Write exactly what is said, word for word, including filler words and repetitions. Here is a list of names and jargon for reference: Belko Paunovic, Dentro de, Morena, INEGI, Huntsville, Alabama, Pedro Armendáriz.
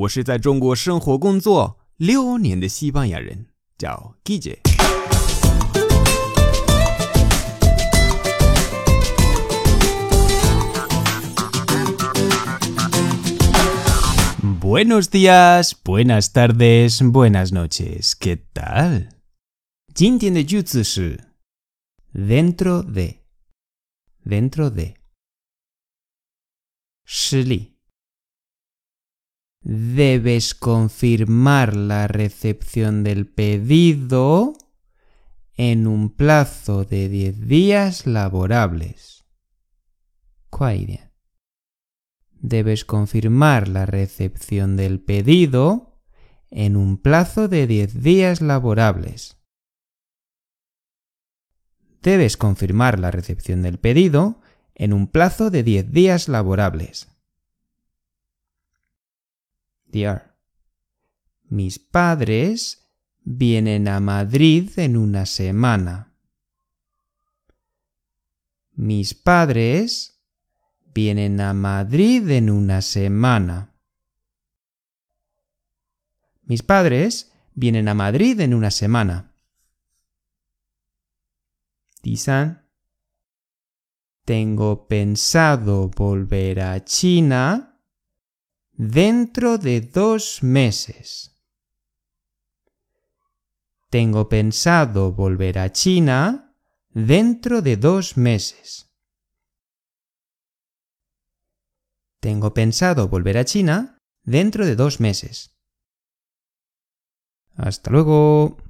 我是在中国生活工作六年的西班牙人，叫 Guille。 Buenos días, buenas tardes, buenas noches, ¿qué tal? 今天的句子是 Dentro de Dentro de 失礼。Debes confirmar la recepción del pedido en un plazo de diez días laborables. 快一点。Debes confirmar la recepción del pedido en un plazo de diez días laborables. Debes confirmar la recepción del pedido en un plazo de diez días laborables.第二， mis padres vienen a Madrid en una semana. Mis padres vienen a Madrid en una semana. Mis padres vienen a Madrid en una semana. 第三， tengo pensado volver a China.Dentro de dos meses. Tengo pensado volver a China dentro de dos meses. Tengo pensado volver a China dentro de dos meses. Hasta luego.